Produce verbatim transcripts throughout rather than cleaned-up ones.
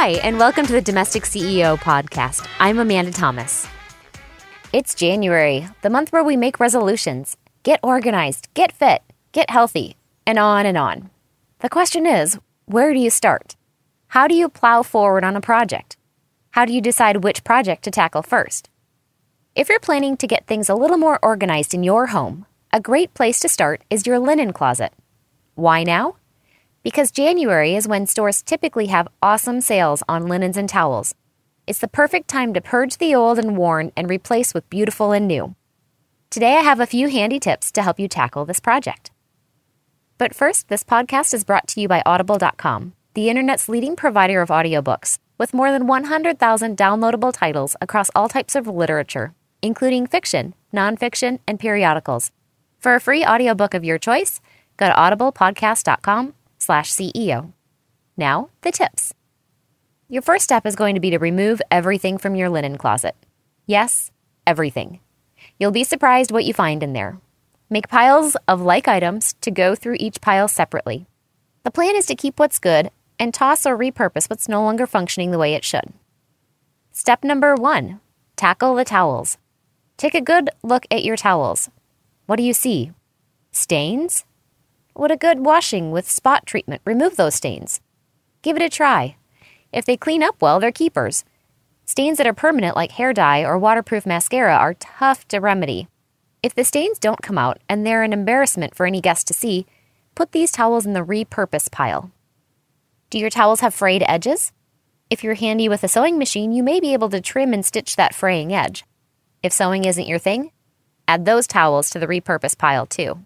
Hi, and welcome to the Domestic C E O podcast. I'm Amanda Thomas. It's January, the month where we make resolutions. Get organized, get fit, get healthy, and on and on. The question is, where do you start? How do you plow forward on a project? How do you decide which project to tackle first? If you're planning to get things a little more organized in your home, a great place to start is your linen closet. Why now? Because January is when stores typically have awesome sales on linens and towels. It's the perfect time to purge the old and worn and replace with beautiful and new. Today I have a few handy tips to help you tackle this project. But first, this podcast is brought to you by Audible dot com, the internet's leading provider of audiobooks, with more than one hundred thousand downloadable titles across all types of literature, including fiction, nonfiction, and periodicals. For a free audiobook of your choice, go to audible podcast dot com slash C E O. Now, the tips. Your first step is going to be to remove everything from your linen closet. Yes, everything. You'll be surprised what you find in there. Make piles of like items to go through each pile separately. The plan is to keep what's good and toss or repurpose what's no longer functioning the way it should. Step number one, tackle the towels. Take a good look at your towels. What do you see? Stains? Would a good washing with spot treatment remove those stains? Give it a try. If they clean up well, they're keepers. Stains that are permanent, like hair dye or waterproof mascara, are tough to remedy. If the stains don't come out and they're an embarrassment for any guest to see, put these towels in the repurpose pile. Do your towels have frayed edges? If you're handy with a sewing machine, you may be able to trim and stitch that fraying edge. If sewing isn't your thing, add those towels to the repurpose pile too.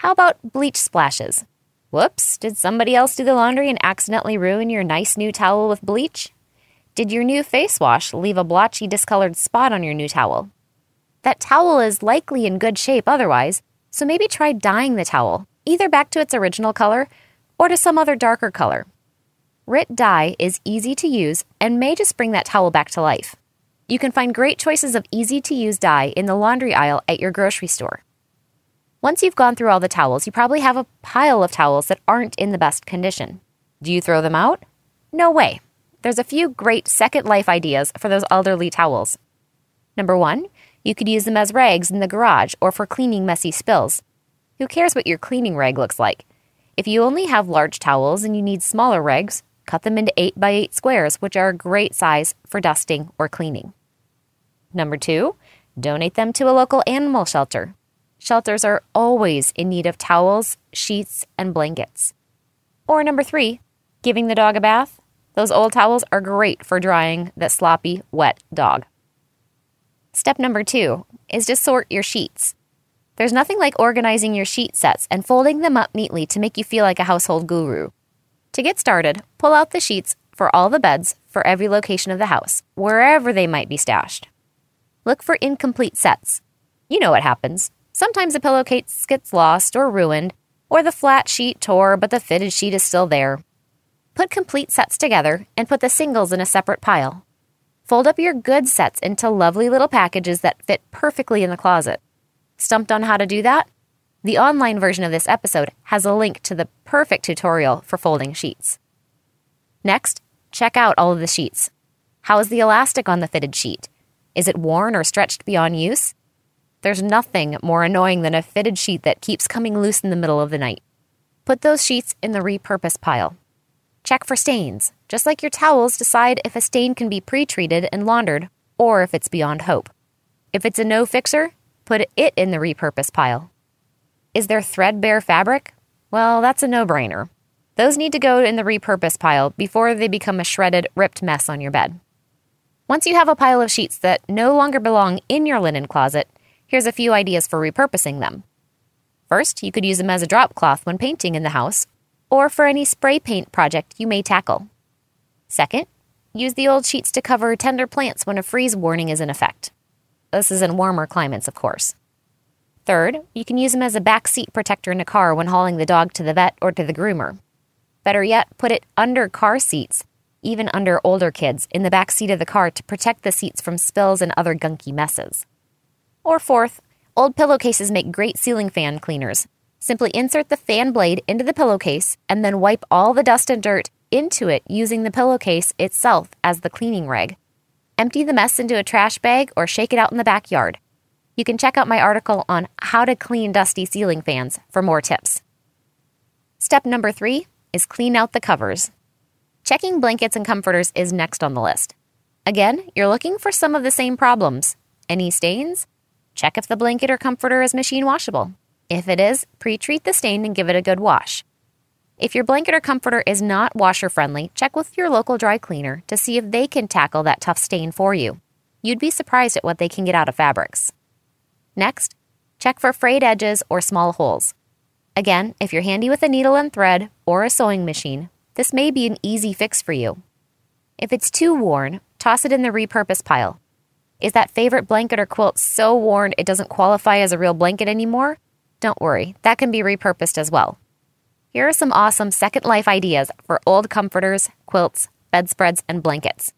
How about bleach splashes? Whoops, did somebody else do the laundry and accidentally ruin your nice new towel with bleach? Did your new face wash leave a blotchy, discolored spot on your new towel? That towel is likely in good shape otherwise, so maybe try dyeing the towel, either back to its original color or to some other darker color. Rit dye is easy to use and may just bring that towel back to life. You can find great choices of easy-to-use dye in the laundry aisle at your grocery store. Once you've gone through all the towels, you probably have a pile of towels that aren't in the best condition. Do you throw them out? No way. There's a few great second life ideas for those elderly towels. Number one, you could use them as rags in the garage or for cleaning messy spills. Who cares what your cleaning rag looks like? If you only have large towels and you need smaller rags, cut them into eight by eight squares, which are a great size for dusting or cleaning. Number two, donate them to a local animal shelter. Shelters are always in need of towels, sheets, and blankets. Or number three, giving the dog a bath. Those old towels are great for drying that sloppy, wet dog. Step number two is to sort your sheets. There's nothing like organizing your sheet sets and folding them up neatly to make you feel like a household guru. To get started, pull out the sheets for all the beds for every location of the house, wherever they might be stashed. Look for incomplete sets. You know what happens. Sometimes a pillowcase gets lost or ruined, or the flat sheet tore but the fitted sheet is still there. Put complete sets together and put the singles in a separate pile. Fold up your good sets into lovely little packages that fit perfectly in the closet. Stumped on how to do that? The online version of this episode has a link to the perfect tutorial for folding sheets. Next, check out all of the sheets. How is the elastic on the fitted sheet? Is it worn or stretched beyond use? There's nothing more annoying than a fitted sheet that keeps coming loose in the middle of the night. Put those sheets in the repurpose pile. Check for stains. Just like your towels, decide if a stain can be pre-treated and laundered or if it's beyond hope. If it's a no-fixer, put it in the repurpose pile. Is there threadbare fabric? Well, that's a no-brainer. Those need to go in the repurpose pile before they become a shredded, ripped mess on your bed. Once you have a pile of sheets that no longer belong in your linen closet, here's a few ideas for repurposing them. First, you could use them as a drop cloth when painting in the house or for any spray paint project you may tackle. Second, use the old sheets to cover tender plants when a freeze warning is in effect. This is in warmer climates, of course. Third, you can use them as a back seat protector in a car when hauling the dog to the vet or to the groomer. Better yet, put it under car seats, even under older kids, in the back seat of the car to protect the seats from spills and other gunky messes. Or fourth, old pillowcases make great ceiling fan cleaners. Simply insert the fan blade into the pillowcase and then wipe all the dust and dirt into it using the pillowcase itself as the cleaning rag. Empty the mess into a trash bag or shake it out in the backyard. You can check out my article on how to clean dusty ceiling fans for more tips. Step number three is clean out the covers. Checking blankets and comforters is next on the list. Again, you're looking for some of the same problems. Any stains? Check if the blanket or comforter is machine washable. If it is, pre-treat the stain and give it a good wash. If your blanket or comforter is not washer-friendly, check with your local dry cleaner to see if they can tackle that tough stain for you. You'd be surprised at what they can get out of fabrics. Next, check for frayed edges or small holes. Again, if you're handy with a needle and thread or a sewing machine, this may be an easy fix for you. If it's too worn, toss it in the repurpose pile. Is that favorite blanket or quilt so worn it doesn't qualify as a real blanket anymore? Don't worry, that can be repurposed as well. Here are some awesome Second Life ideas for old comforters, quilts, bedspreads, and blankets.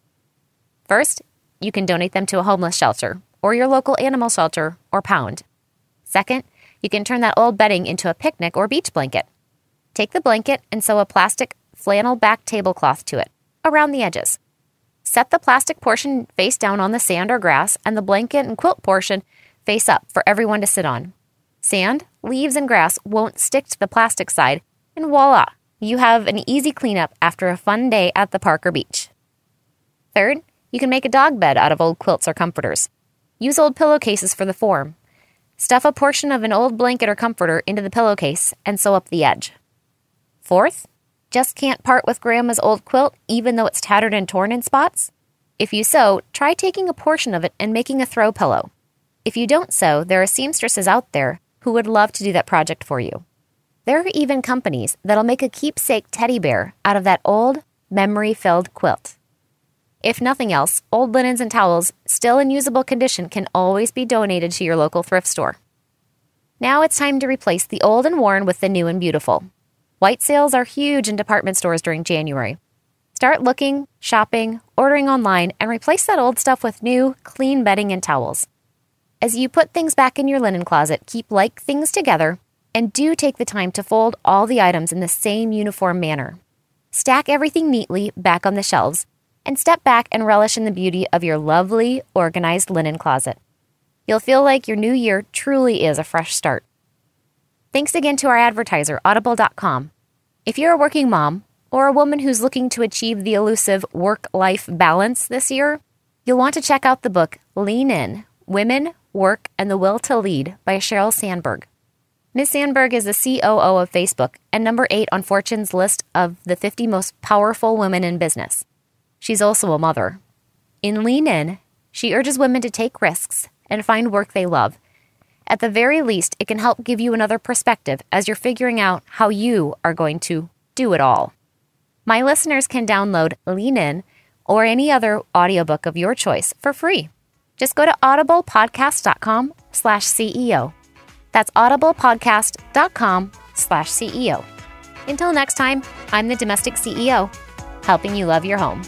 First, you can donate them to a homeless shelter or your local animal shelter or pound. Second, you can turn that old bedding into a picnic or beach blanket. Take the blanket and sew a plastic flannel back tablecloth to it, around the edges. Set the plastic portion face down on the sand or grass and the blanket and quilt portion face up for everyone to sit on. Sand, leaves, and grass won't stick to the plastic side, and voila, you have an easy cleanup after a fun day at the park or beach. Third, you can make a dog bed out of old quilts or comforters. Use old pillowcases for the form. Stuff a portion of an old blanket or comforter into the pillowcase and sew up the edge. Fourth, just can't part with grandma's old quilt even though it's tattered and torn in spots? If you sew, try taking a portion of it and making a throw pillow. If you don't sew, there are seamstresses out there who would love to do that project for you. There are even companies that'll make a keepsake teddy bear out of that old, memory-filled quilt. If nothing else, old linens and towels, still in usable condition, can always be donated to your local thrift store. Now it's time to replace the old and worn with the new and beautiful. White sales are huge in department stores during January. Start looking, shopping, ordering online, and replace that old stuff with new, clean bedding and towels. As you put things back in your linen closet, keep like things together, and do take the time to fold all the items in the same uniform manner. Stack everything neatly back on the shelves, and step back and relish in the beauty of your lovely, organized linen closet. You'll feel like your new year truly is a fresh start. Thanks again to our advertiser, Audible dot com. If you're a working mom or a woman who's looking to achieve the elusive work-life balance this year, you'll want to check out the book Lean In, Women, Work, and the Will to Lead by Sheryl Sandberg. Miz Sandberg is the C O O of Facebook and number eight on Fortune's list of the fifty most powerful women in business. She's also a mother. In Lean In, she urges women to take risks and find work they love. At the very least, it can help give you another perspective as you're figuring out how you are going to do it all. My listeners can download Lean In or any other audiobook of your choice for free. Just go to audible podcast dot com slash C E O. That's audible podcast dot com slash C E O. Until next time, I'm the Domestic C E O, helping you love your home.